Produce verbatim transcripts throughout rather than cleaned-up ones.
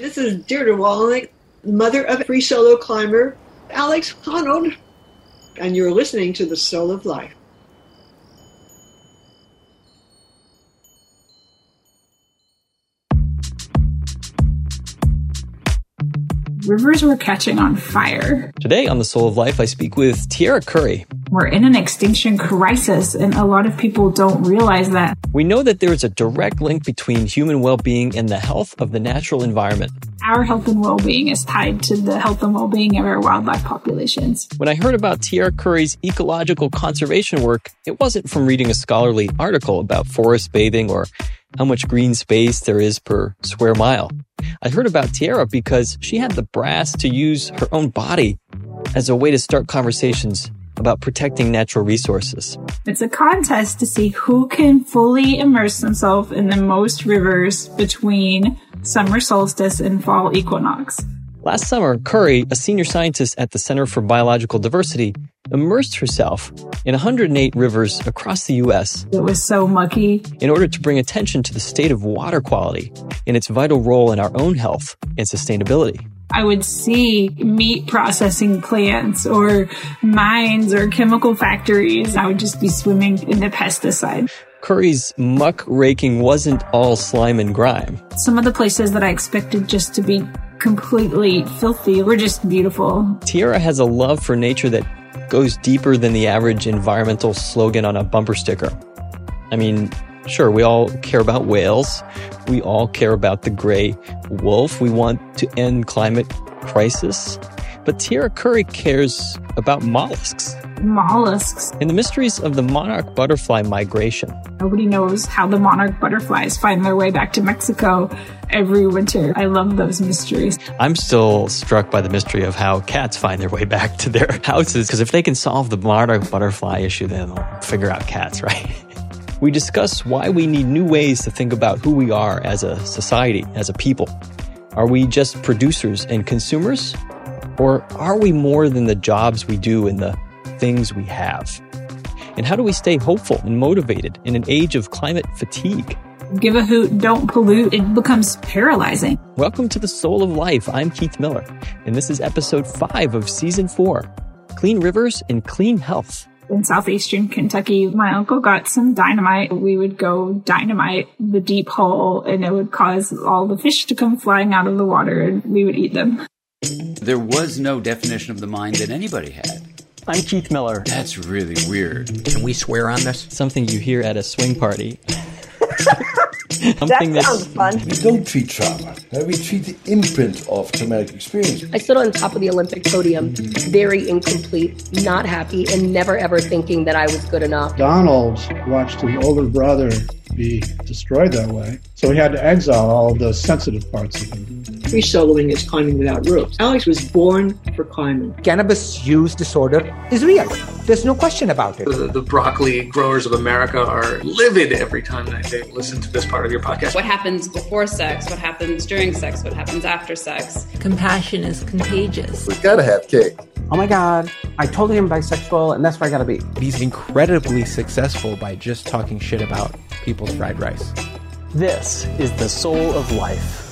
This is Deirdre Wallenik, mother of a free solo climber, Alex Honnold, and you're listening to The Soul of Life. Rivers were catching on fire. Today on The Soul of Life, I speak with Tierra Curry. We're in an extinction crisis, and a lot of people don't realize that. We know that there is a direct link between human well-being and the health of the natural environment. Our health and well-being is tied to the health and well-being of our wildlife populations. When I heard about Tierra Curry's ecological conservation work, it wasn't from reading a scholarly article about forest bathing or how much green space there is per square mile. I heard about Tierra because she had the brass to use her own body as a way to start conversations about protecting natural resources. It's a contest to see who can fully immerse themselves in the most rivers between summer solstice and fall equinox. Last summer, Curry, a senior scientist at the Center for Biological Diversity, immersed herself in one hundred eight rivers across the U S. It was so mucky. In order to bring attention to the state of water quality and its vital role in our own health and sustainability. I would see meat processing plants or mines or chemical factories. I would just be swimming in the pesticide. Curry's muck raking wasn't all slime and grime. Some of the places that I expected just to be completely filthy were just beautiful. Tierra has a love for nature that goes deeper than the average environmental slogan on a bumper sticker. I mean, sure, we all care about whales. We all care about the gray wolf. We want to end climate crisis. But Tierra Curry cares about mollusks. Mollusks. And the mysteries of the monarch butterfly migration. Nobody knows how the monarch butterflies find their way back to Mexico every winter. I love those mysteries. I'm still struck by the mystery of how cats find their way back to their houses, because if they can solve the monarch butterfly issue, then they'll figure out cats, right? We discuss why we need new ways to think about who we are as a society, as a people. Are we just producers and consumers? Or are we more than the jobs we do and the things we have? And how do we stay hopeful and motivated in an age of climate fatigue? Give a hoot, don't pollute. It becomes paralyzing. Welcome to The Soul of Life. I'm Keith Miller, and this is episode five of season four, Clean Rivers and Clean Health. In southeastern Kentucky, my uncle got some dynamite. We would go dynamite the deep hole, and it would cause all the fish to come flying out of the water, and we would eat them. There was no definition of the mind that anybody had. I'm Keith Miller. That's really weird. Can we swear on this? Something you hear at a swing party. Something that sounds fun. We don't treat trauma. We treat the imprint of traumatic experience. I stood on top of the Olympic podium, very incomplete, not happy, and never ever thinking that I was good enough. Donald watched his older brother be destroyed that way, so he had to exile all the sensitive parts of him. Free soloing is climbing without ropes. Alex was born for climbing. Cannabis use disorder is real. There's no question about it. The, the broccoli growers of America are livid every time that they listen to this part of your podcast. What happens before sex? What happens during sex? What happens after sex? Compassion is contagious. We gotta have cake. Oh my God, I totally am bisexual and that's where I gotta be. He's incredibly successful by just talking shit about people's fried rice. This is The Soul of Life.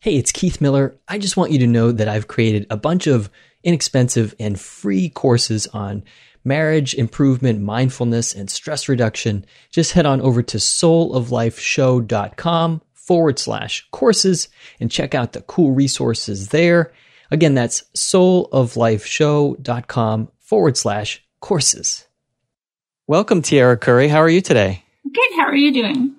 Hey, it's Keith Miller. I just want you to know that I've created a bunch of inexpensive and free courses on marriage improvement, mindfulness, and stress reduction. Just head on over to souloflifeshow.com forward slash courses and check out the cool resources there. Again, that's souloflifeshow.com forward slash courses. Welcome, Tierra Curry. How are you today? Good. How are you doing?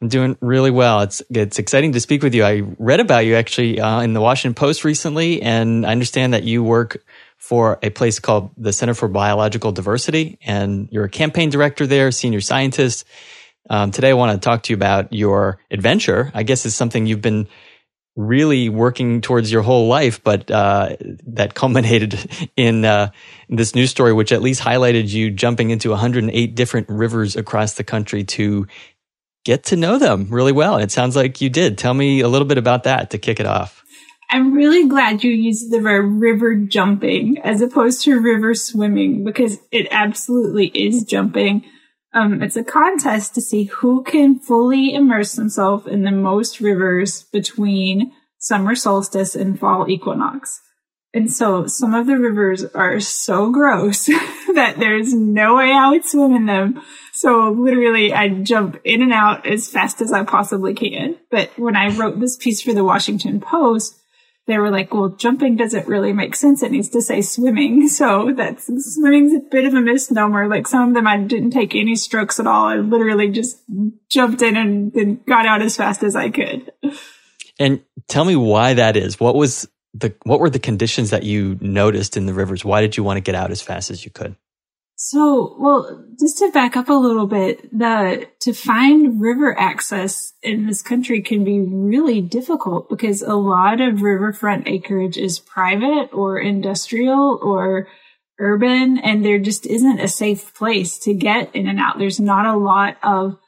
I'm doing really well. It's it's exciting to speak with you. I read about you actually uh, in the Washington Post recently, and I understand that you work for a place called the Center for Biological Diversity, and you're a campaign director there, senior scientist. Um, today I want to talk to you about your adventure. I guess it's something you've been really working towards your whole life, but uh, that culminated in uh, this news story, which at least highlighted you jumping into one hundred eight different rivers across the country to get to know them really well. And it sounds like you did. Tell me a little bit about that to kick it off. I'm really glad you used the verb river jumping as opposed to river swimming, because it absolutely is jumping. Um, it's a contest to see who can fully immerse themselves in the most rivers between summer solstice and fall equinox. And so some of the rivers are so gross that there's no way I would swim in them. So literally I jump in and out as fast as I possibly can. But when I wrote this piece for the Washington Post, they were like, well, jumping doesn't really make sense. It needs to say swimming. So that's swimming's a bit of a misnomer. Like some of them, I didn't take any strokes at all. I literally just jumped in and then got out as fast as I could. And tell me why that is. What was the, what were the conditions that you noticed in the rivers? Why did you want to get out as fast as you could? So, well, just to back up a little bit, the to find river access in this country can be really difficult because a lot of riverfront acreage is private or industrial or urban, and there just isn't a safe place to get in and out. There's not a lot of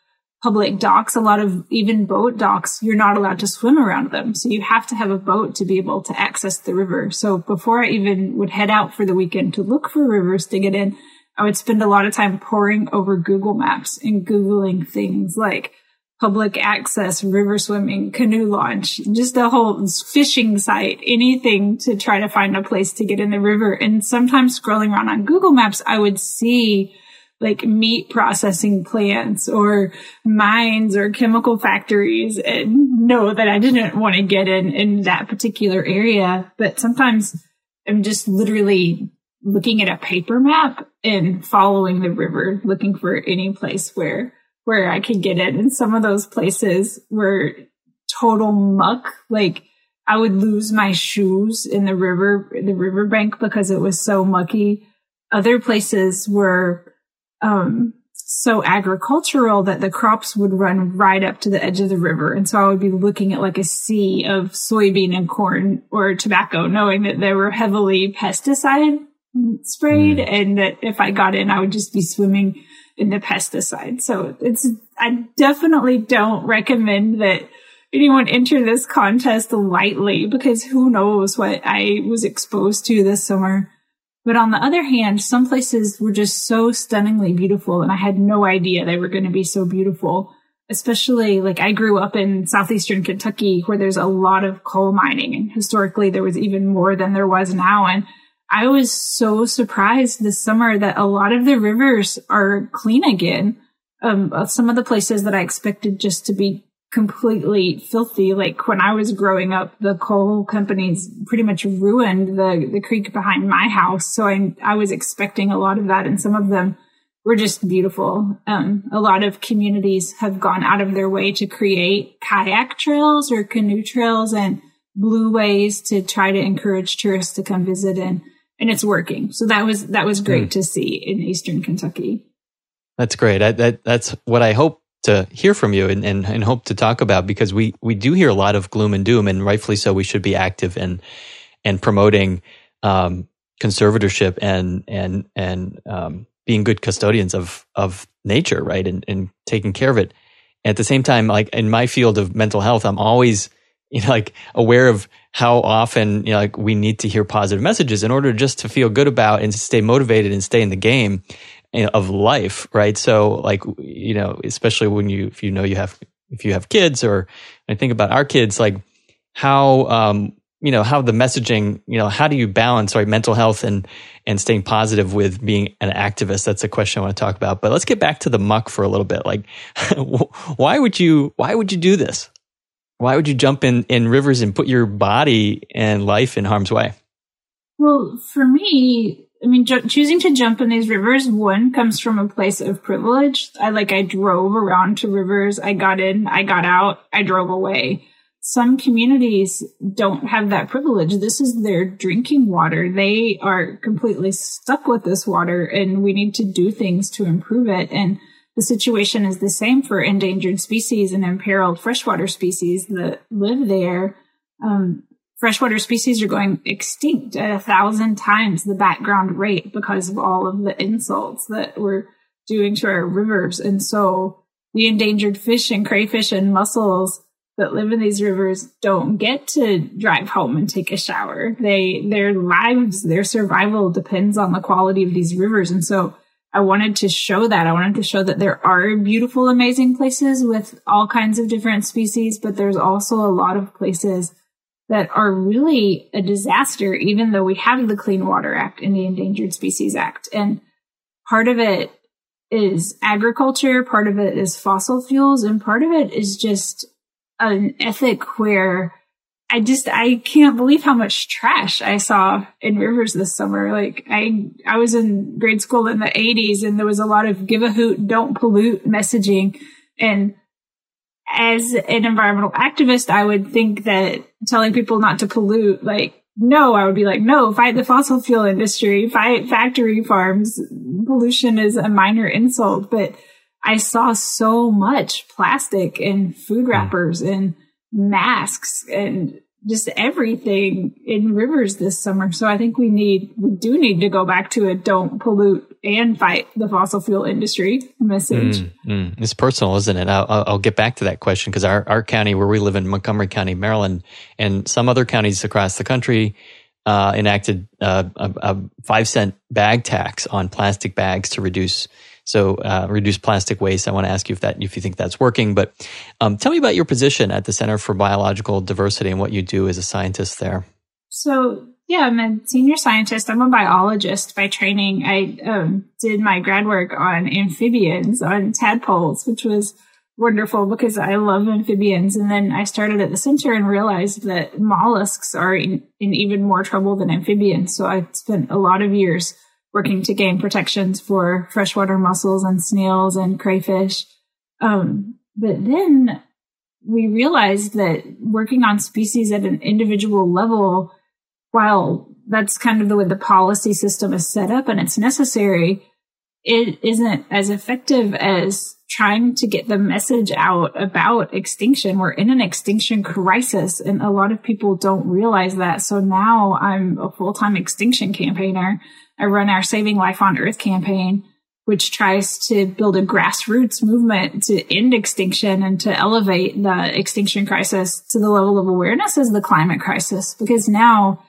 public docks, a lot of even boat docks. You're not allowed to swim around them. So you have to have a boat to be able to access the river. So before I even would head out for the weekend to look for rivers to get in, I would spend a lot of time poring over Google Maps and Googling things like public access, river swimming, canoe launch, just a whole fishing site, anything to try to find a place to get in the river. And sometimes scrolling around on Google Maps, I would see like meat processing plants or mines or chemical factories and know that I didn't want to get in in that particular area. But sometimes I'm just literally looking at a paper map and following the river, looking for any place where where I could get in. And some of those places were total muck. Like I would lose my shoes in the river, the riverbank, because it was so mucky. Other places were um, so agricultural that the crops would run right up to the edge of the river. And so I would be looking at like a sea of soybean and corn or tobacco, knowing that they were heavily pesticide sprayed, and that if I got in, I would just be swimming in the pesticide. So it's, I definitely don't recommend that anyone enter this contest lightly, because who knows what I was exposed to this summer. But on the other hand, some places were just so stunningly beautiful, and I had no idea they were going to be so beautiful. Especially, like, I grew up in southeastern Kentucky, where there's a lot of coal mining, and historically there was even more than there was now. And I was so surprised this summer that a lot of the rivers are clean again. Um, some of the places that I expected just to be completely filthy, like when I was growing up, the coal companies pretty much ruined the, the creek behind my house. So I, I was expecting a lot of that, and some of them were just beautiful. Um, a lot of communities have gone out of their way to create kayak trails or canoe trails and blueways to try to encourage tourists to come visit, and And it's working. So that was that was great mm. to see in Eastern Kentucky. That's great. I, that that's what I hope to hear from you, and, and, and hope to talk about, because we, we do hear a lot of gloom and doom, and rightfully so. We should be active and and promoting um, conservatorship and and and um, being good custodians of of nature, right? And and taking care of it. At the same time, like in my field of mental health, I'm always you know, like aware of how often, you know, like we need to hear positive messages in order just to feel good about and stay motivated and stay in the game of life, right? So, like, you know, especially when you, if you know you have, if you have kids, or I think about our kids, like how, um, you know, how the messaging, you know, how do you balance, right, mental health and and staying positive with being an activist? That's a question I want to talk about. But let's get back to the muck for a little bit. Like, why would you, why would you do this? Why would you jump in, in rivers and put your body and life in harm's way? Well, for me, I mean, ju- choosing to jump in these rivers, one, comes from a place of privilege. I like, I drove around to rivers. I got in, I got out, I drove away. Some communities don't have that privilege. This is their drinking water. They are completely stuck with this water, and we need to do things to improve it. And the situation is the same for endangered species and imperiled freshwater species that live there. Um, freshwater species are going extinct at a thousand times the background rate because of all of the insults that we're doing to our rivers. And so the endangered fish and crayfish and mussels that live in these rivers don't get to drive home and take a shower. They, their lives, their survival depends on the quality of these rivers. And so I wanted to show that. I wanted to show that there are beautiful, amazing places with all kinds of different species, but there's also a lot of places that are really a disaster, even though we have the Clean Water Act and the Endangered Species Act. And part of it is agriculture, part of it is fossil fuels, and part of it is just an ethic where I just, I can't believe how much trash I saw in rivers this summer. Like I, I was in grade school in the eighties and there was a lot of give a hoot, don't pollute messaging. And as an environmental activist, I would think that telling people not to pollute, like, no, I would be like, no, fight the fossil fuel industry, fight factory farms. Pollution is a minor insult, but I saw so much plastic and food wrappers and masks and just everything in rivers this summer. So I think we need, we do need to go back to a don't pollute and fight the fossil fuel industry message. Mm, mm. It's personal, isn't it? I'll, I'll get back to that question because our, our county where we live in Montgomery County, Maryland, and some other counties across the country uh, enacted uh, a, a five cent bag tax on plastic bags to reduce So uh, reduce plastic waste. I want to ask you if that if you think that's working. But um, tell me about your position at the Center for Biological Diversity and what you do as a scientist there. So yeah, I'm a senior scientist. I'm a biologist by training. I um, did my grad work on amphibians, on tadpoles, which was wonderful because I love amphibians. And then I started at the center and realized that mollusks are in, in even more trouble than amphibians. So I spent a lot of years working to gain protections for freshwater mussels and snails and crayfish. Um, but then we realized that working on species at an individual level, while that's kind of the way the policy system is set up and it's necessary, it isn't as effective as trying to get the message out about extinction. We're in an extinction crisis, and a lot of people don't realize that. So now I'm a full-time extinction campaigner. I run our Saving Life on Earth campaign, which tries to build a grassroots movement to end extinction and to elevate the extinction crisis to the level of awareness as the climate crisis. Because now,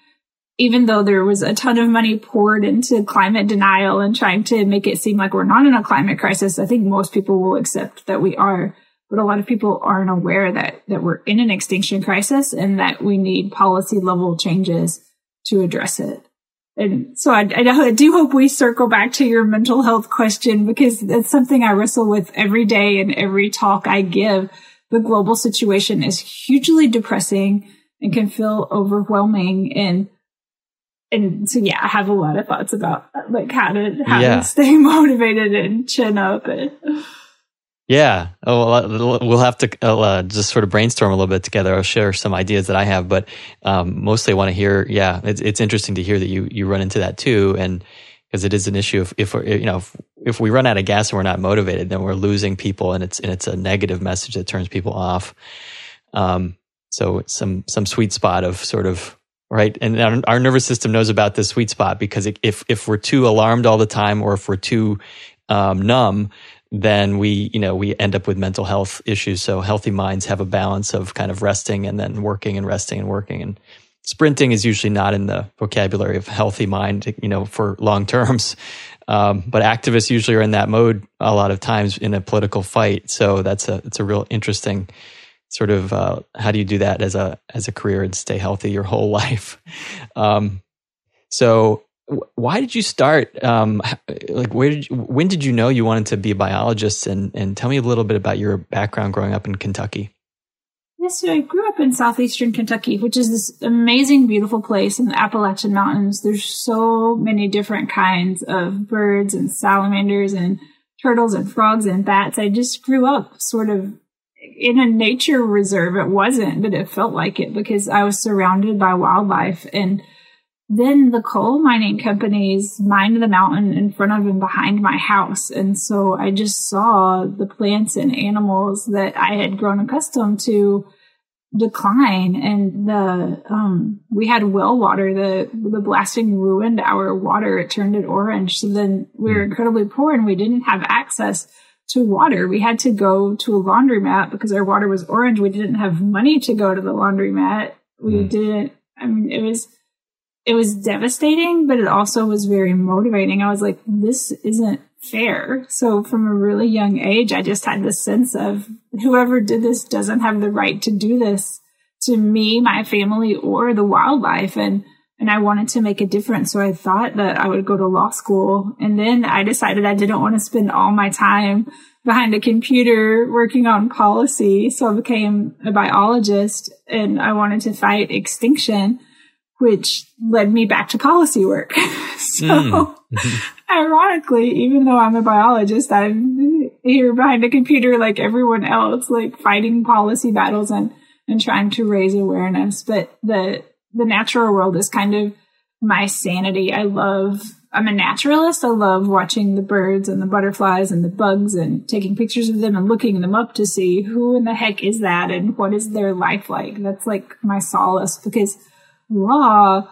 even though there was a ton of money poured into climate denial and trying to make it seem like we're not in a climate crisis, I think most people will accept that we are. But a lot of people aren't aware that, that we're in an extinction crisis and that we need policy level changes to address it. And so I, I do hope we circle back to your mental health question, because that's something I wrestle with every day and every talk I give. The global situation is hugely depressing and can feel overwhelming. And and so, yeah, I have a lot of thoughts about like how to, how yeah. to stay motivated and chin up. And yeah. Oh, we'll have to uh, just sort of brainstorm a little bit together. I'll share some ideas that I have, but um, mostly I want to hear, yeah, it's, it's interesting to hear that you, you run into that too. And because it is an issue if, if you know, if, if we run out of gas and we're not motivated, then we're losing people, and it's, and it's a negative message that turns people off. Um, so it's some, some sweet spot of sort of, right. And our, our nervous system knows about this sweet spot, because if, if we're too alarmed all the time, or if we're too um, numb, then we, you know, we end up with mental health issues. So healthy minds have a balance of kind of resting and then working and resting and working. And sprinting is usually not in the vocabulary of healthy mind, you know, for long terms. Um, but activists usually are in that mode a lot of times in a political fight. So that's a, it's a real interesting sort of, uh, how do you do that as a, as a career and stay healthy your whole life? Um, so why did you start? Um, like, where did you, when did you know you wanted to be a biologist? And, and tell me a little bit about your background growing up in Kentucky. Yes, so I grew up in southeastern Kentucky, which is this amazing, beautiful place in the Appalachian Mountains. There's so many different kinds of birds and salamanders and turtles and frogs and bats. I just grew up sort of in a nature reserve. It wasn't, but it felt like it because I was surrounded by wildlife. And then the coal mining companies mined the mountain in front of and behind my house. And so I just saw the plants and animals that I had grown accustomed to decline. And the um, we had well water. The, the blasting ruined our water. It turned it orange. So then we were incredibly poor and we didn't have access to water. We had to go to a laundromat because our water was orange. We didn't have money to go to the laundromat. We didn't, I mean, it was... It was devastating, but it also was very motivating. I was like, this isn't fair. So from a really young age, I just had this sense of whoever did this doesn't have the right to do this to me, my family, or the wildlife. And And I wanted to make a difference. So I thought that I would go to law school. And then I decided I didn't want to spend all my time behind a computer working on policy. So I became a biologist and I wanted to fight extinction, which led me back to policy work. So mm. ironically, even though I'm a biologist, I'm here behind a computer like everyone else, like fighting policy battles and, and trying to raise awareness. But the The natural world is kind of my sanity. I love, I'm a naturalist. I love watching the birds and the butterflies and the bugs and taking pictures of them and looking them up to see who in the heck is that and what is their life like. That's like my solace, because law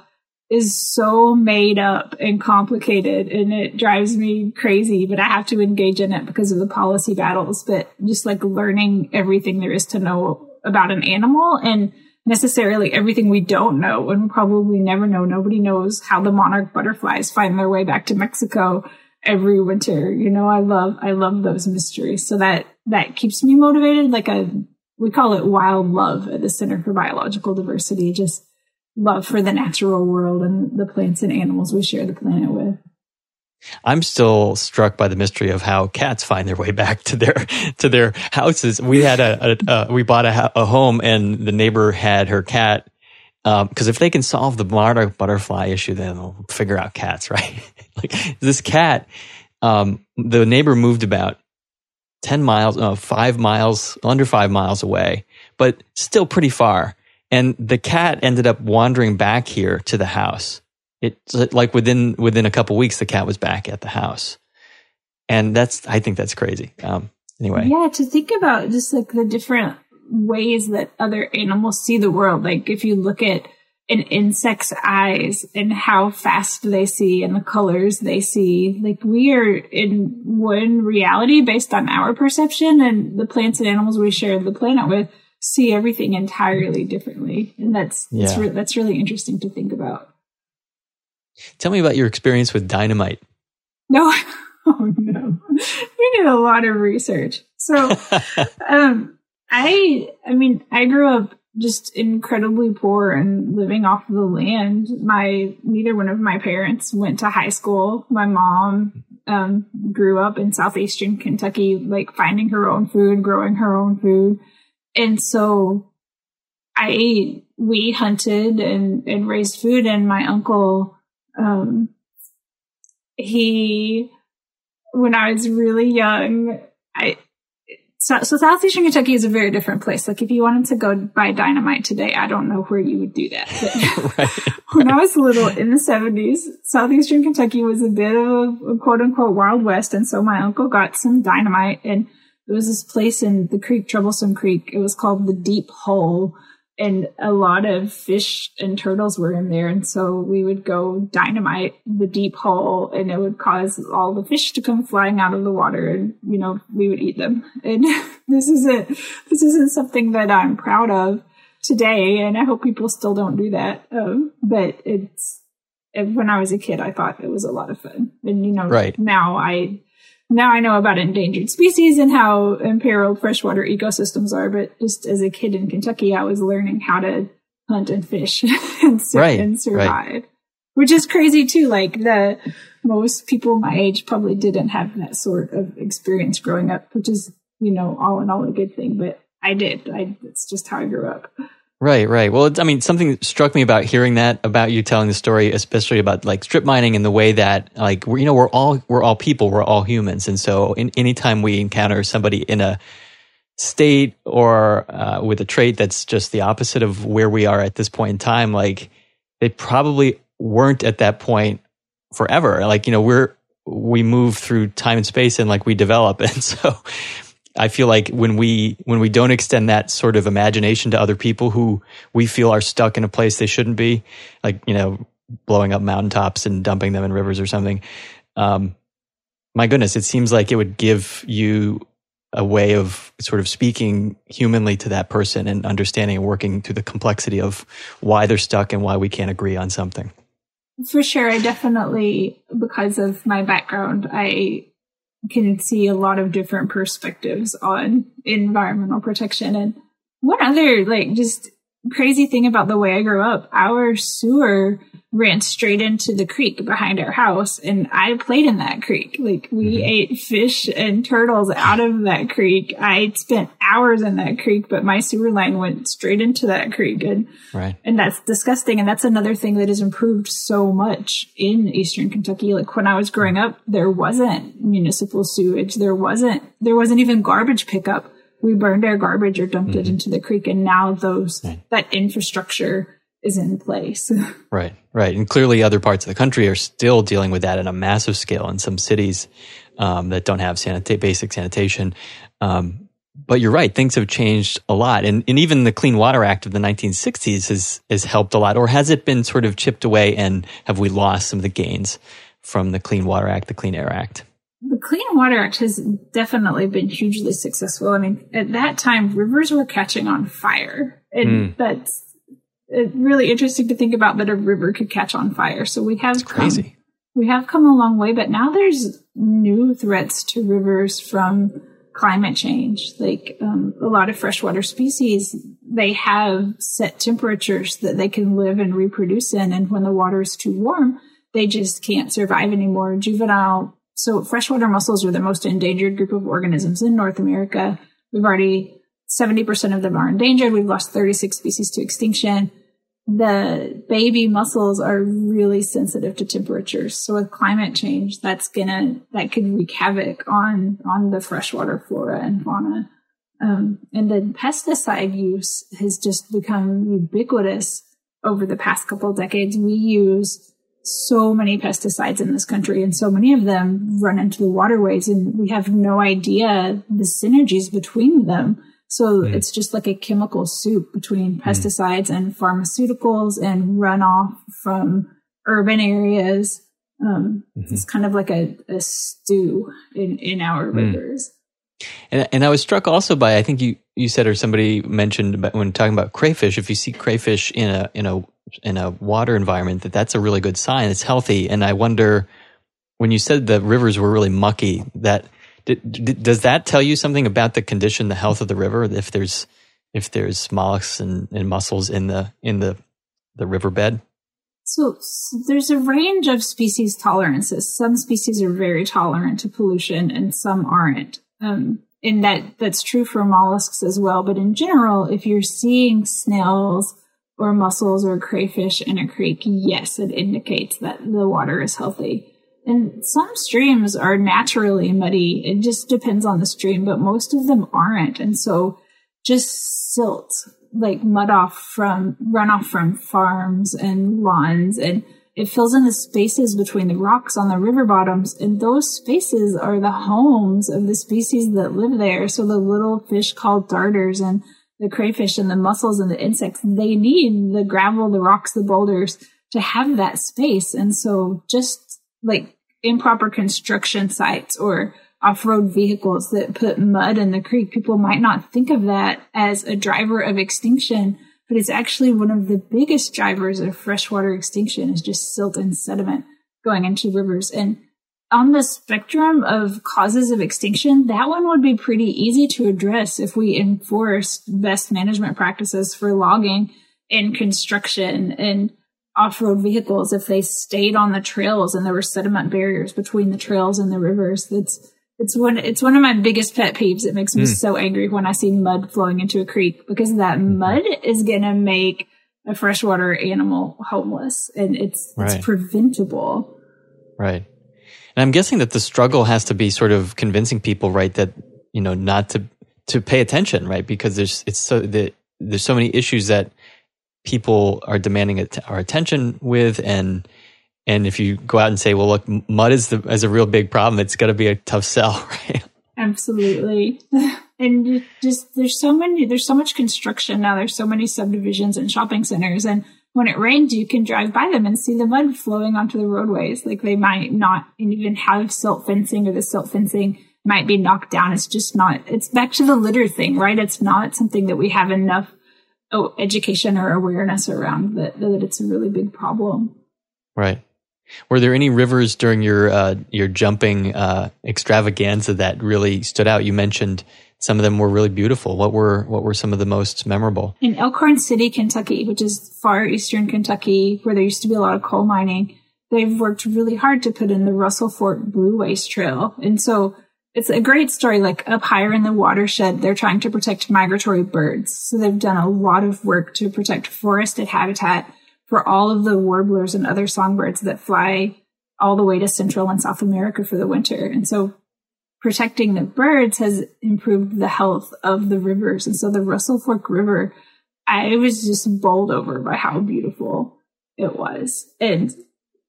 is so made up and complicated and it drives me crazy, but I have to engage in it because of the policy battles. But just like learning everything there is to know about an animal, and necessarily everything we don't know and probably never know. Nobody knows how the monarch butterflies find their way back to Mexico every winter. You know, I love, I love those mysteries. So that, that keeps me motivated. Like a, we call it wild love at the Center for Biological Diversity, just love for the natural world and the plants and animals we share the planet with. I'm still struck by the mystery of how cats find their way back to their to their houses. We had a, a, a we bought a, a home, and the neighbor had her cat. Because um, if they can solve the monarch butterfly issue, then they'll figure out cats, right? Like this cat, um, the neighbor moved about ten miles, uh, five miles, under five miles away, but still pretty far. And the cat ended up wandering back here to the house. It like within within a couple of weeks, the cat was back at the house, and that's I think that's crazy. Um, anyway, yeah, to think about just like the different ways that other animals see the world. Like if you look at an insect's eyes and how fast they see and the colors they see, like we are in one reality based on our perception, and the plants and animals we share the planet with see everything entirely differently, and that's yeah. that's, re- that's really interesting to think about. Tell me about your experience with dynamite. No, oh no, we did a lot of research. So, um, I, I mean, I grew up just incredibly poor and living off the land. My neither one of my parents went to high school. My mom um, grew up in southeastern Kentucky, like finding her own food, growing her own food, and so I we hunted and and raised food, and my uncle. Um, he, when I was really young, I, so, so southeastern Kentucky is a very different place. Like if you wanted to go buy dynamite today, I don't know where you would do that. But right, when right. I was little in the seventies, southeastern Kentucky was a bit of a quote unquote wild west. And so my uncle got some dynamite, and there was this place in the creek, Troublesome Creek. It was called the Deep Hole. And a lot of fish and turtles were in there. And so we would go dynamite the deep hole, and it would cause all the fish to come flying out of the water, and, you know, we would eat them. And this isn't, this isn't something that I'm proud of today. And I hope people still don't do that. Um, but it's, when I was a kid, I thought it was a lot of fun. And, you know, right. now I, Now I know about endangered species and how imperiled freshwater ecosystems are, but just as a kid in Kentucky, I was learning how to hunt and fish and, sur- right, and survive, right. Which is crazy too. Like the most people my age probably didn't have that sort of experience growing up, which is, you know, all in all a good thing, but I did. I, it's just how I grew up. Right, right. Well, I mean, something struck me about hearing that, about you telling the story, especially about like strip mining and the way that, like, you know, we're all we're all people, we're all humans, and so in, anytime we encounter somebody in a state or uh, with a trait that's just the opposite of where we are at this point in time, like they probably weren't at that point forever. Like, you know, we're we move through time and space, and like we develop, and so. I feel like when we when we don't extend that sort of imagination to other people who we feel are stuck in a place they shouldn't be, like, you know, blowing up mountaintops and dumping them in rivers or something, um, my goodness, it seems like it would give you a way of sort of speaking humanly to that person and understanding and working through the complexity of why they're stuck and why we can't agree on something. For sure. I definitely, because of my background, I can see a lot of different perspectives on environmental protection. And one other, like, just crazy thing about the way I grew up, our sewer ran straight into the creek behind our house, and I played in that creek. Like, we mm-hmm. ate fish and turtles out of that creek. I spent hours in that creek, but my sewer line went straight into that creek. And, right. and that's disgusting. And that's another thing that has improved so much in Eastern Kentucky. Like, when I was growing up, there wasn't municipal sewage. There wasn't, there wasn't even garbage pickup. We burned our garbage or dumped mm-hmm. it into the creek. And now those, right. that infrastructure is in place. Right, right. And clearly other parts of the country are still dealing with that on a massive scale in some cities um, that don't have sanita- basic sanitation. Um, but you're right, things have changed a lot. And, and even the Clean Water Act of the nineteen sixties has, has helped a lot. Or has it been sort of chipped away, and have we lost some of the gains from the Clean Water Act, the Clean Air Act? The Clean Water Act has definitely been hugely successful. I mean, at that time, rivers were catching on fire. And mm. that's it's really interesting to think about, that a river could catch on fire. So we have come, crazy. We have come a long way, but now there's new threats to rivers from climate change. Like um, a lot of freshwater species, they have set temperatures that they can live and reproduce in. And when the water is too warm, they just can't survive anymore. Juvenile So freshwater mussels are the most endangered group of organisms in North America. We've already, seventy percent of them are endangered. We've lost thirty-six species to extinction. The baby mussels are really sensitive to temperatures. So with climate change, that's gonna, that could wreak havoc on, on the freshwater flora and fauna. Um, and then pesticide use has just become ubiquitous over the past couple of decades. We use so many pesticides in this country, and so many of them run into the waterways, and we have no idea the synergies between them. So mm. it's just like a chemical soup between pesticides mm. and pharmaceuticals and runoff from urban areas. Um, mm-hmm. It's kind of like a, a stew in, in our mm. rivers. And, and I was struck also by, I think you, you said, or somebody mentioned about, when talking about crayfish, if you see crayfish in a, in a, in a water environment, that that's a really good sign. It's healthy. And I wonder, when you said the rivers were really mucky, that did, did, does that tell you something about the condition, the health of the river? If there's, if there's mollusks and, and mussels in the, in the, the riverbed? So, so there's a range of species tolerances. Some species are very tolerant to pollution and some aren't. Um, and that, that's true for mollusks as well. But in general, if you're seeing snails or mussels or crayfish in a creek, yes, it indicates that the water is healthy. And some streams are naturally muddy. It just depends on the stream, but most of them aren't. And so just silt, like mud off from, runoff from farms and lawns, and it fills in the spaces between the rocks on the river bottoms, and those spaces are the homes of the species that live there. So the little fish called darters and the crayfish and the mussels and the insects, they need the gravel, the rocks, the boulders to have that space. And so just like improper construction sites or off-road vehicles that put mud in the creek, people might not think of that as a driver of extinction, but it's actually one of the biggest drivers of freshwater extinction, is just silt and sediment going into rivers. And on the spectrum of causes of extinction, that one would be pretty easy to address if we enforced best management practices for logging and construction and off-road vehicles. If they stayed on the trails and there were sediment barriers between the trails and the rivers, that's it's one it's one of my biggest pet peeves. It makes me mm. so angry when I see mud flowing into a creek, because that mud is going to make a freshwater animal homeless, and it's right. it's preventable. Right. And I'm guessing that the struggle has to be sort of convincing people, right, that, you know, not to to pay attention, right, because there's it's so that there's so many issues that people are demanding at, our attention with, and and if you go out and say, well, look, mud is the is a real big problem, it's got to be a tough sell, right? Absolutely. And just there's so many there's so much construction now. There's so many subdivisions and shopping centers, and when it rains, you can drive by them and see the mud flowing onto the roadways. Like, they might not even have silt fencing, or the silt fencing might be knocked down. It's just not, it's back to the litter thing, right? It's not something that we have enough oh, education or awareness around, that, that it's a really big problem. Right. Were there any rivers during your uh, your jumping uh, extravaganza that really stood out? You mentioned some of them were really beautiful. What were what were some of the most memorable? In Elkhorn City, Kentucky, which is far eastern Kentucky, where there used to be a lot of coal mining, they've worked really hard to put in the Russell Fork Blueway Trail. And so it's a great story. Like up higher in the watershed, they're trying to protect migratory birds. So they've done a lot of work to protect forested habitat for all of the warblers and other songbirds that fly all the way to Central and South America for the winter. And so protecting the birds has improved the health of the rivers. And so the Russell Fork River, I was just bowled over by how beautiful it was. And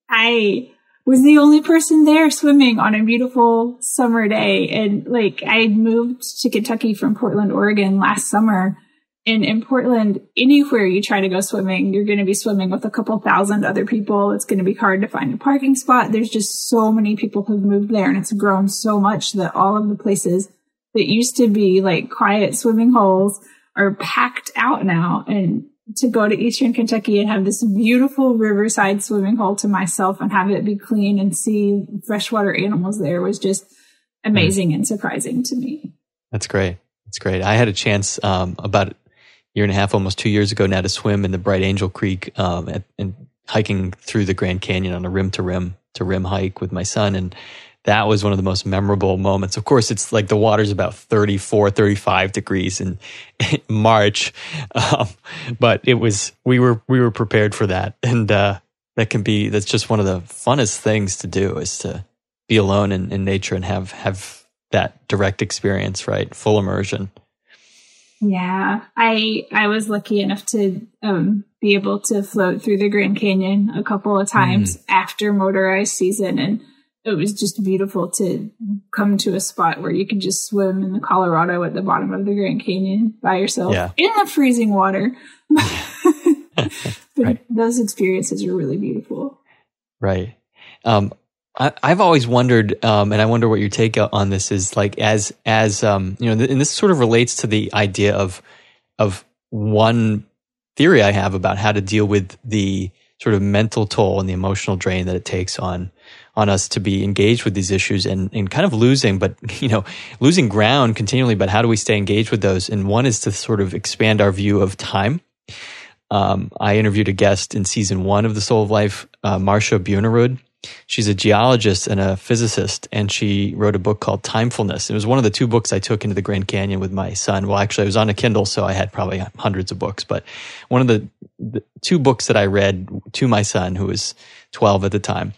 I was the only person there swimming on a beautiful summer day. And like I moved to Kentucky from Portland, Oregon last summer. And in Portland, anywhere you try to go swimming, you're going to be swimming with a couple thousand other people. It's going to be hard to find a parking spot. There's just so many people who've moved there, and it's grown so much that all of the places that used to be like quiet swimming holes are packed out now. And to go to Eastern Kentucky and have this beautiful riverside swimming hole to myself and have it be clean and see freshwater animals there was just amazing and surprising to me. That's great. That's great. I had a chance um, about year and a half, almost two years ago now, to swim in the Bright Angel Creek um, at, and hiking through the Grand Canyon on a rim to rim to rim hike with my son. And that was one of the most memorable moments. Of course, it's like the water's about thirty-four, thirty-five degrees in, in March. Um, but it was, we were, we were prepared for that. And uh, that can be, that's just one of the funnest things to do, is to be alone in, in nature and have, have that direct experience, right? Full immersion. Yeah, I I was lucky enough to um, be able to float through the Grand Canyon a couple of times mm. after motorized season, and it was just beautiful to come to a spot where you could just swim in the Colorado at the bottom of the Grand Canyon by yourself yeah. in the freezing water. But right. Those experiences are really beautiful. Right. Um, I, I've always wondered, um, and I wonder what your take on this is. Like, as as um, you know, and this sort of relates to the idea of of one theory I have about how to deal with the sort of mental toll and the emotional drain that it takes on on us to be engaged with these issues, and and kind of losing, but you know, losing ground continually. But how do we stay engaged with those? And one is to sort of expand our view of time. Um, I interviewed a guest in season one of The Soul of Life, uh, Marsha Bunerud. She's a geologist and a physicist, and she wrote a book called Timefulness. It was one of the two books I took into the Grand Canyon with my son. Well, actually, I was on a Kindle, so I had probably hundreds of books. But one of the, the two books that I read to my son, who was twelve at the time,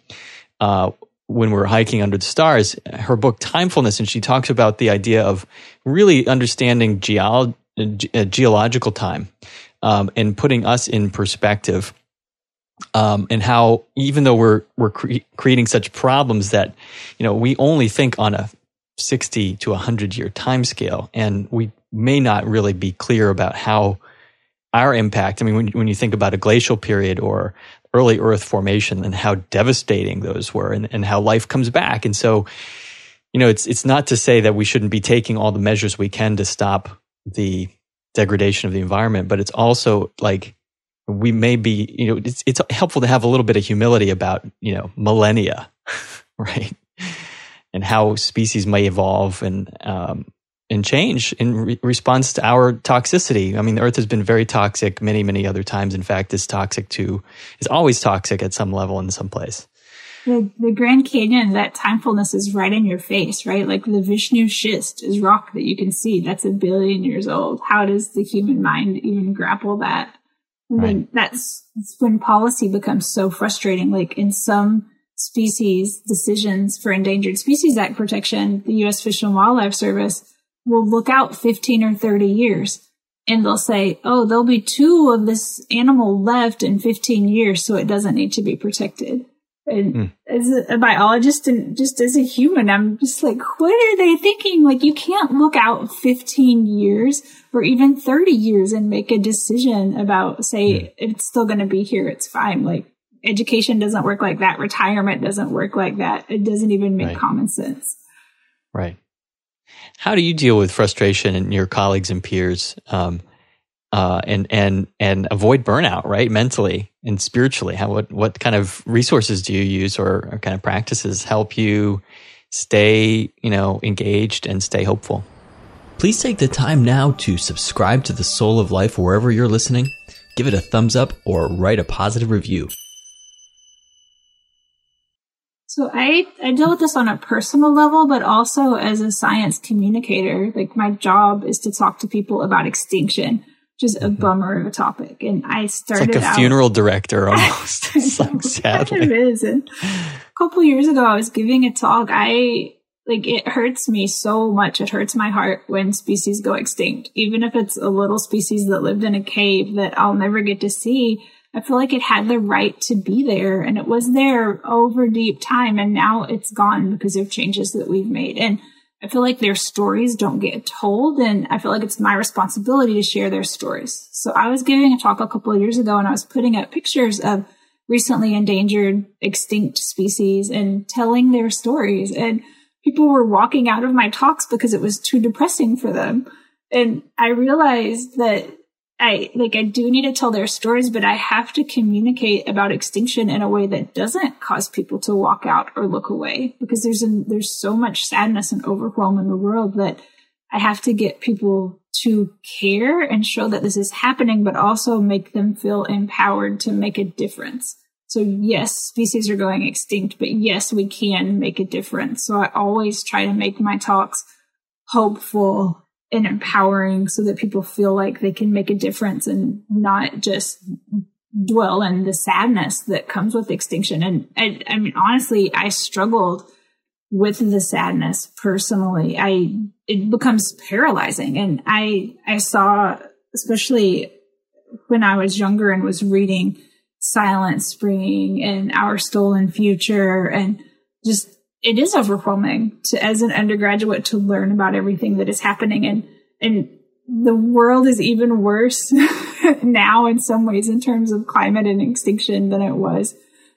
uh, when we were hiking under the stars, her book Timefulness, and she talks about the idea of really understanding geolo- ge- geological time um, and putting us in perspective. Um, and how, even though we're we're cre- creating such problems that, you know, we only think on a sixty to a hundred year time scale, and we may not really be clear about how our impact. I mean, when when you think about a glacial period or early Earth formation, and how devastating those were, and, and how life comes back. And so, you know, it's it's not to say that we shouldn't be taking all the measures we can to stop the degradation of the environment, but it's also like, we may be, you know, it's it's helpful to have a little bit of humility about, you know, millennia, right? And how species may evolve and um, and change in re- response to our toxicity. I mean, the Earth has been very toxic many, many other times. In fact, it's toxic to, it's always toxic at some level in some place. The, the Grand Canyon, that timefulness is right in your face, right? Like the Vishnu Schist is rock that you can see. That's a billion years old. How does the human mind even grapple that? I mean, right. That's when policy becomes so frustrating. Like in some species decisions for Endangered Species Act protection, the U S Fish and Wildlife Service will look out fifteen or thirty years, and they'll say, oh, there'll be two of this animal left in fifteen years, so it doesn't need to be protected. And mm. as a biologist and just as a human, I'm just like, what are they thinking? Like, you can't look out fifteen years or even thirty years and make a decision about, say, yeah. it's still going to be here. It's fine. Like, education doesn't work like that. Retirement doesn't work like that. It doesn't even make right. common sense. Right. How do you deal with frustration in your colleagues and peers? Um, uh, and and and avoid burnout, right? Mentally and spiritually. How what what kind of resources do you use, or, or kind of practices help you stay, you know, engaged and stay hopeful? Please take the time now to subscribe to The Soul of Life wherever you're listening. Give it a thumbs up or write a positive review. So I, I deal with this on a personal level, but also as a science communicator. Like, my job is to talk to people about extinction, which is a mm-hmm. bummer of a topic. And I started It's like a out, funeral director almost. It's like, sadly. It is. And a couple years ago, I was giving a talk. I, like, it hurts me so much. It hurts my heart when species go extinct. Even if it's a little species that lived in a cave that I'll never get to see, I feel like it had the right to be there, and it was there over deep time, and now it's gone because of changes that we've made. And I feel like their stories don't get told, and I feel like it's my responsibility to share their stories. So I was giving a talk a couple of years ago, and I was putting up pictures of recently endangered, extinct species and telling their stories. And people were walking out of my talks because it was too depressing for them. And I realized that I like I do need to tell their stories, but I have to communicate about extinction in a way that doesn't cause people to walk out or look away, because there's a, there's so much sadness and overwhelm in the world that I have to get people to care and show that this is happening, but also make them feel empowered to make a difference. So yes, species are going extinct, but yes, we can make a difference. So I always try to make my talks hopeful and empowering, so that people feel like they can make a difference and not just dwell in the sadness that comes with extinction. And I, I mean, honestly, I struggled with the sadness personally. I, it becomes paralyzing. And I, I saw, especially when I was younger and was reading Silent Spring and Our Stolen Future, and just, it is overwhelming to, as an undergraduate, to learn about everything that is happening. And, and the world is even worse now in some ways in terms of climate and extinction than it was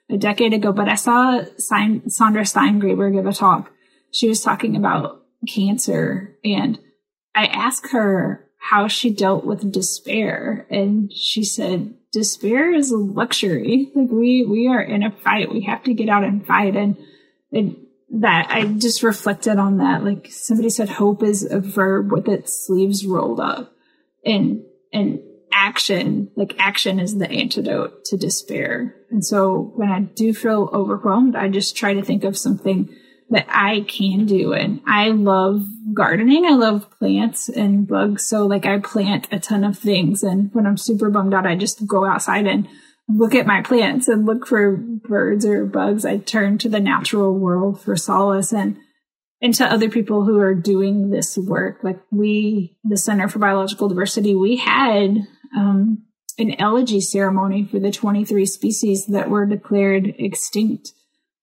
a decade ago. But I saw Stein, Sandra Steingraber give a talk. She was talking about cancer, and I asked her how she dealt with despair. And she said, despair is a luxury. Like, we, we are in a fight. We have to get out and fight. And it, that I just reflected on that. Like, somebody said, hope is a verb with its sleeves rolled up, and, and action, like action is the antidote to despair. And so when I do feel overwhelmed, I just try to think of something that I can do. And I love gardening. I love plants and bugs. So like, I plant a ton of things, and when I'm super bummed out, I just go outside and look at my plants and look for birds or bugs. I turn to the natural world for solace, and, and to other people who are doing this work. Like, we, the Center for Biological Diversity, we had um, an elegy ceremony for the twenty-three species that were declared extinct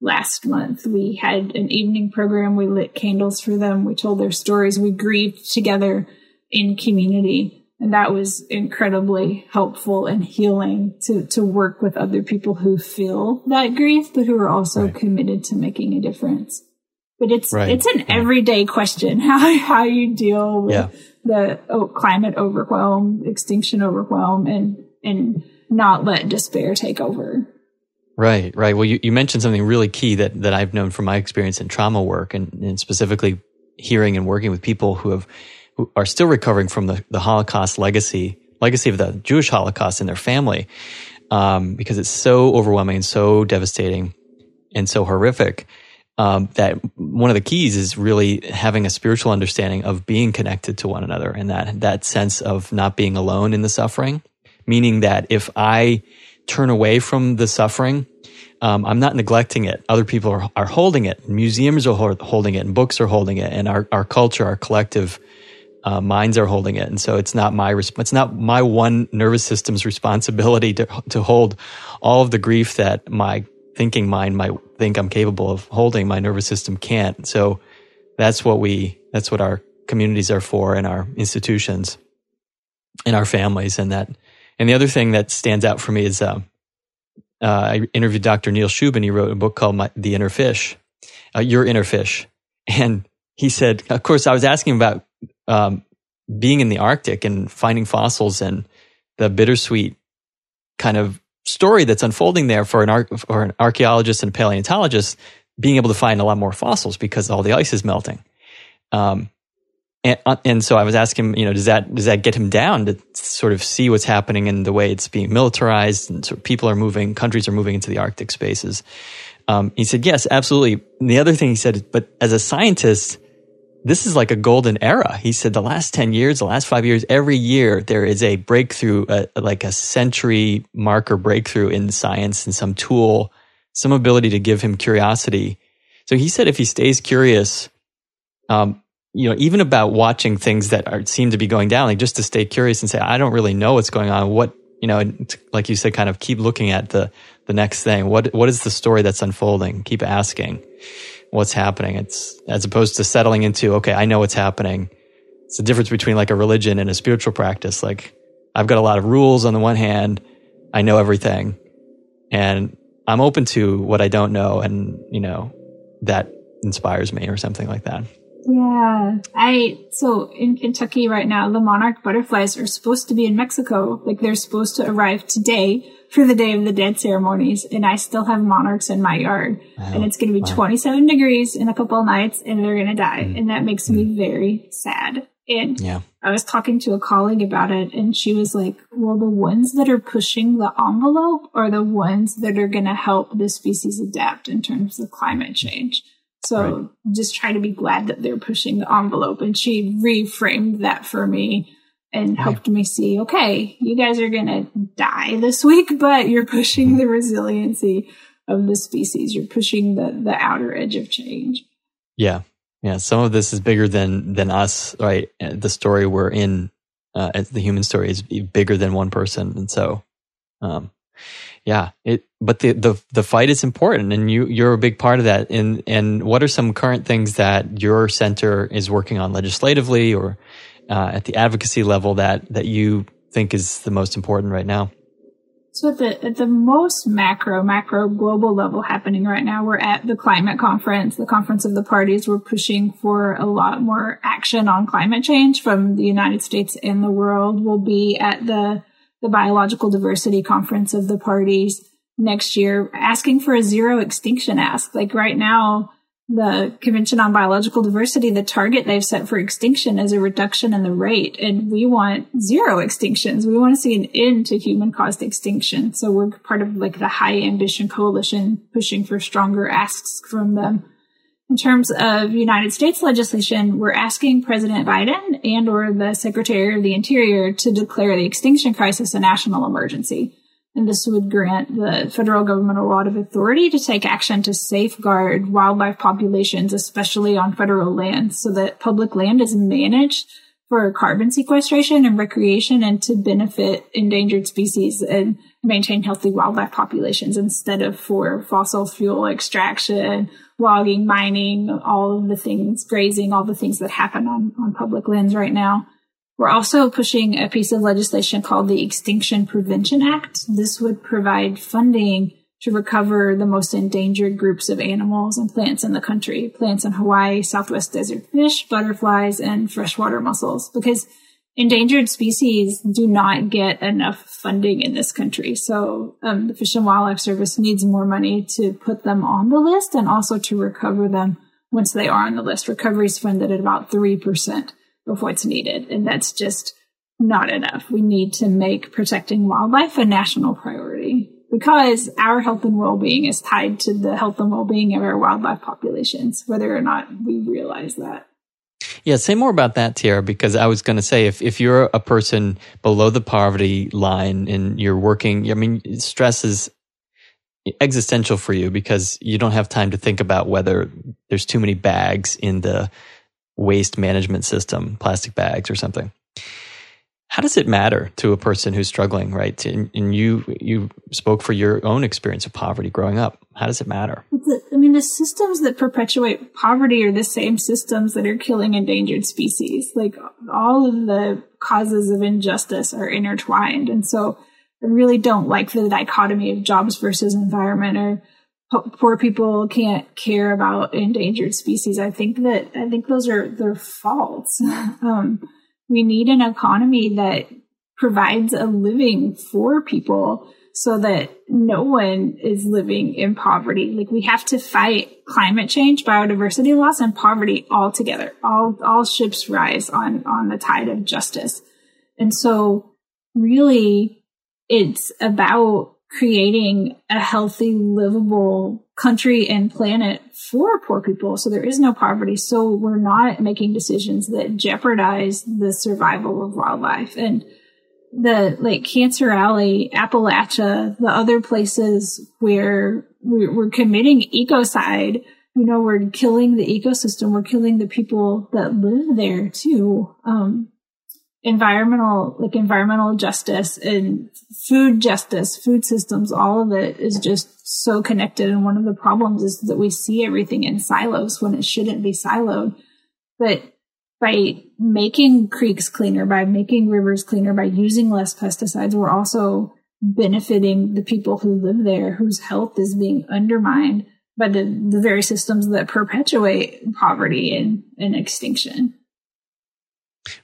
last month. We had an evening program. We lit candles for them. We told their stories. We grieved together in community. And that was incredibly helpful and healing to, to work with other people who feel that grief, but who are also right. committed to making a difference. But it's right. it's an yeah. everyday question, how how you deal with yeah. the oh, climate overwhelm, extinction overwhelm, and and not let despair take over. Right, right. Well, you, you mentioned something really key that, that I've known from my experience in trauma work, and, and specifically hearing and working with people who have who are still recovering from the, the Holocaust legacy, legacy of the Jewish Holocaust in their family, um, because it's so overwhelming and so devastating and so horrific, um, that one of the keys is really having a spiritual understanding of being connected to one another, and that, that sense of not being alone in the suffering, meaning that if I turn away from the suffering, Um, I'm not neglecting it. Other people are, are holding it. Museums are ho- holding it, and books are holding it, and our, our culture, our collective uh, minds are holding it. And so it's not my resp- it's not my one nervous system's responsibility to to hold all of the grief that my thinking mind might think I'm capable of holding. My nervous system can't. So that's what we that's what our communities are for, and our institutions, and our families, and that. And the other thing that stands out for me is. Uh, Uh, I interviewed Doctor Neil Shubin. He wrote a book called My, The Inner Fish, uh, Your Inner Fish. And he said, of course, I was asking about um, being in the Arctic and finding fossils and the bittersweet kind of story that's unfolding there for an, ar- for an archaeologist and paleontologist being able to find a lot more fossils because all the ice is melting. Um, and, and so I was asking, you know, does that does that get him down to sort of see what's happening in the way it's being militarized and sort of people are moving, countries are moving into the Arctic spaces? Um, he said, yes, absolutely. And the other thing he said, but as a scientist, this is like a golden era. He said the last ten years, the last five years, every year there is a breakthrough, a, like a century marker breakthrough in science and some tool, some ability to give him curiosity. So he said if he stays curious, um, you know, even about watching things that are, seem to be going down, like just to stay curious and say, I don't really know what's going on. What, you know, like you said, kind of keep looking at the, the next thing. What, what is the story that's unfolding? Keep asking. What's happening? It's as opposed to settling into, okay, I know what's happening. It's the difference between like a religion and a spiritual practice. Like I've got a lot of rules on the one hand, I know everything, and I'm open to what I don't know, and you know that inspires me or something like that. Yeah, I so in Kentucky right now, the monarch butterflies are supposed to be in Mexico. Like they're supposed to arrive today for the Day of the Dead ceremonies, and I still have monarchs in my yard. Wow. And it's going to be wow. twenty-seven degrees in a couple of nights, and they're going to die. Mm. And that makes mm. me very sad. And yeah. I was talking to a colleague about it, and she was like, well, the ones that are pushing the envelope are the ones that are going to help the species adapt in terms of climate change. So right. just try to be glad that they're pushing the envelope. And she reframed that for me. And helped me see, okay, you guys are going to die this week, but you're pushing the resiliency of the species. You're pushing the, the outer edge of change. Yeah. Yeah. Some of this is bigger than, than us, right? The story we're in, uh, the human story is bigger than one person. And so, um, yeah, it, but the, the, the fight is important, and you, you're a big part of that. And, and what are some current things that your center is working on legislatively or, Uh, at the advocacy level that, that you think is the most important right now? So at the, at the most macro, macro global level happening right now, we're at the climate conference, the conference of the parties. We're pushing for a lot more action on climate change from the United States and the world. We'll be at the, the Biological Diversity Conference of the parties next year, asking for a zero extinction ask. Like right now, the Convention on Biological Diversity, the target they've set for extinction is a reduction in the rate. And we want zero extinctions. We want to see an end to human-caused extinction. So we're part of like the high ambition coalition pushing for stronger asks from them. In terms of United States legislation, we're asking President Biden and or the Secretary of the Interior to declare the extinction crisis a national emergency. And this would grant the federal government a lot of authority to take action to safeguard wildlife populations, especially on federal lands, so that public land is managed for carbon sequestration and recreation and to benefit endangered species and maintain healthy wildlife populations instead of for fossil fuel extraction, logging, mining, all of the things, grazing, all the things that happen on, on public lands right now. We're also pushing a piece of legislation called the Extinction Prevention Act. This would provide funding to recover the most endangered groups of animals and plants in the country, plants in Hawaii, Southwest desert fish, butterflies, and freshwater mussels, because endangered species do not get enough funding in this country. So um, the Fish and Wildlife Service needs more money to put them on the list and also to recover them once they are on the list. Recovery is funded at about three percent. Of what's needed. And that's just not enough. We need to make protecting wildlife a national priority because our health and well-being is tied to the health and well-being of our wildlife populations, whether or not we realize that. Yeah, say more about that, Tierra, because I was going to say, if, if you're a person below the poverty line and you're working, I mean, stress is existential for you because you don't have time to think about whether there's too many bags in the waste management system, plastic bags or something. How does it matter to a person who's struggling, right? And, and you you spoke for your own experience of poverty growing up. How does it matter? I mean, the systems that perpetuate poverty are the same systems that are killing endangered species. Like all of the causes of injustice are intertwined. And so I really don't like the dichotomy of jobs versus environment, or poor people can't care about endangered species. I think that, I think those are their faults. Um, we need an economy that provides a living for people so that no one is living in poverty. Like, we have to fight climate change, biodiversity loss, and poverty all together. All, all ships rise on, on the tide of justice. And so really it's about creating a healthy, livable country and planet for poor people. So there is no poverty. So we're not making decisions that jeopardize the survival of wildlife. And the like Cancer Alley, Appalachia, the other places where we're committing ecocide, you know, we're killing the ecosystem. We're killing the people that live there too. Um, environmental, like environmental justice and food justice, food systems, all of it is just so connected. And one of the problems is that we see everything in silos when it shouldn't be siloed. But by making creeks cleaner, by making rivers cleaner, by using less pesticides, we're also benefiting the people who live there, whose health is being undermined by the, the very systems that perpetuate poverty and, and extinction.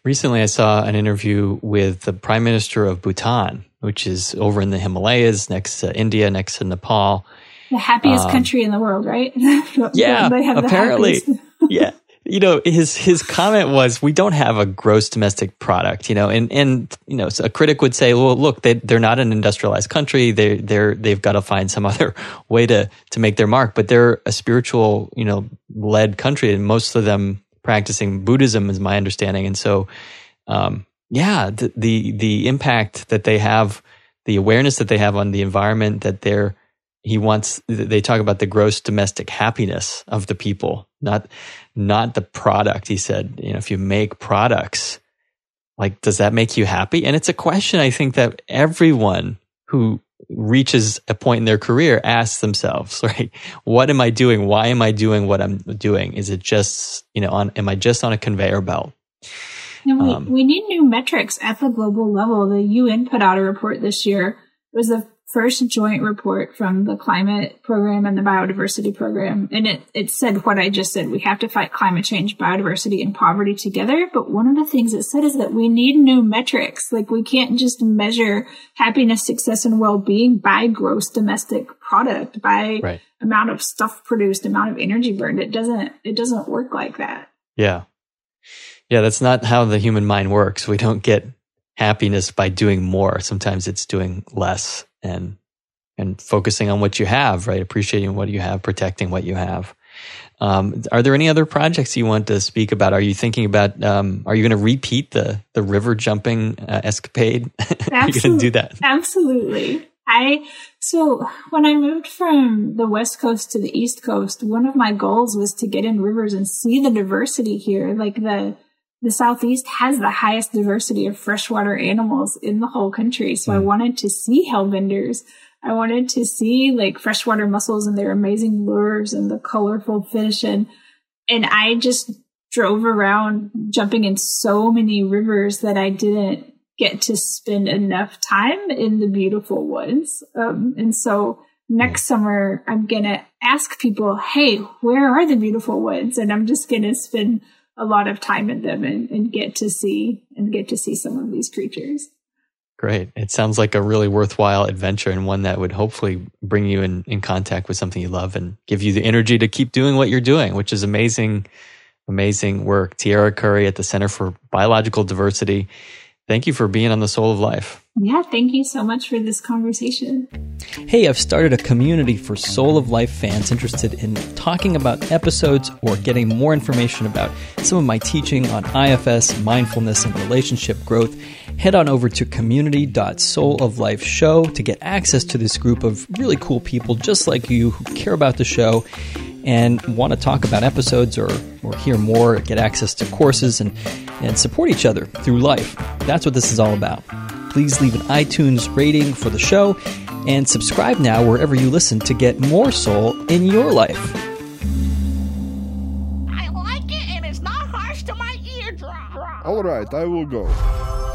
Recently, I saw an interview with the Prime Minister of Bhutan, which is over in the Himalayas, next to India, next to Nepal. The happiest um, country in the world, right? Yeah, they have apparently. The yeah. You know, his his comment was, we don't have a gross domestic product, you know, and, and you know, so a critic would say, well, look, they, they're not an industrialized country. They, they're, they've got to find some other way to, to make their mark. But they're a spiritual, you know, led country, and most of them practicing Buddhism is my understanding. And so, um, yeah, the, the the impact that they have, the awareness that they have on the environment that they're, he wants, they talk about the gross domestic happiness of the people, not not the product. He said, you know, if you make products, like, does that make you happy? And it's a question I think that everyone who reaches a point in their career asks themselves, right? What am I doing? Why am I doing what I'm doing? Is it just, you know, on, am I just on a conveyor belt? And we, um, we need new metrics at the global level. The U N put out a report this year. It was the first joint report from the climate program and the biodiversity program. And it, it said what I just said. We have to fight climate change, biodiversity, and poverty together. But one of the things it said is that we need new metrics. Like, we can't just measure happiness, success, and well-being by gross domestic product, by right. amount of stuff produced, amount of energy burned. It doesn't, it doesn't work like that. Yeah. Yeah. That's not how the human mind works. We don't get happiness by doing more. Sometimes it's doing less. And and focusing on what you have, right? Appreciating what you have, protecting what you have. Um, are there any other projects you want to speak about? Are you thinking about, um, are you going to repeat the the river jumping uh, escapade? Are you going to do that? Absolutely. I So when I moved from the West Coast to the East Coast, one of my goals was to get in rivers and see the diversity here. Like, the The Southeast has the highest diversity of freshwater animals in the whole country. So I wanted to see hellbenders. I wanted to see like freshwater mussels and their amazing lures and the colorful fish. And, and I just drove around jumping in so many rivers that I didn't get to spend enough time in the beautiful ones. Um, and so next summer, I'm going to ask people, hey, where are the beautiful ones? And I'm just going to spend a lot of time in them and, and get to see and get to see some of these creatures. Great. It sounds like a really worthwhile adventure, and one that would hopefully bring you in, in contact with something you love and give you the energy to keep doing what you're doing, which is amazing, amazing work. Tierra Curry at the Center for Biological Diversity. Thank you for being on The Soul of Life. Yeah, thank you so much for this conversation. Hey, I've started a community for Soul of Life fans interested in talking about episodes or getting more information about some of my teaching on I F S, mindfulness, and relationship growth. Head on over to community dot soul of life show to get access to this group of really cool people just like you who care about the show and want to talk about episodes or, or hear more, or get access to courses and, and support each other through life. That's what this is all about. Please leave an iTunes rating for the show and subscribe now wherever you listen to get more soul in your life. I like it, and it's not harsh to my eardrum. All right, I will go.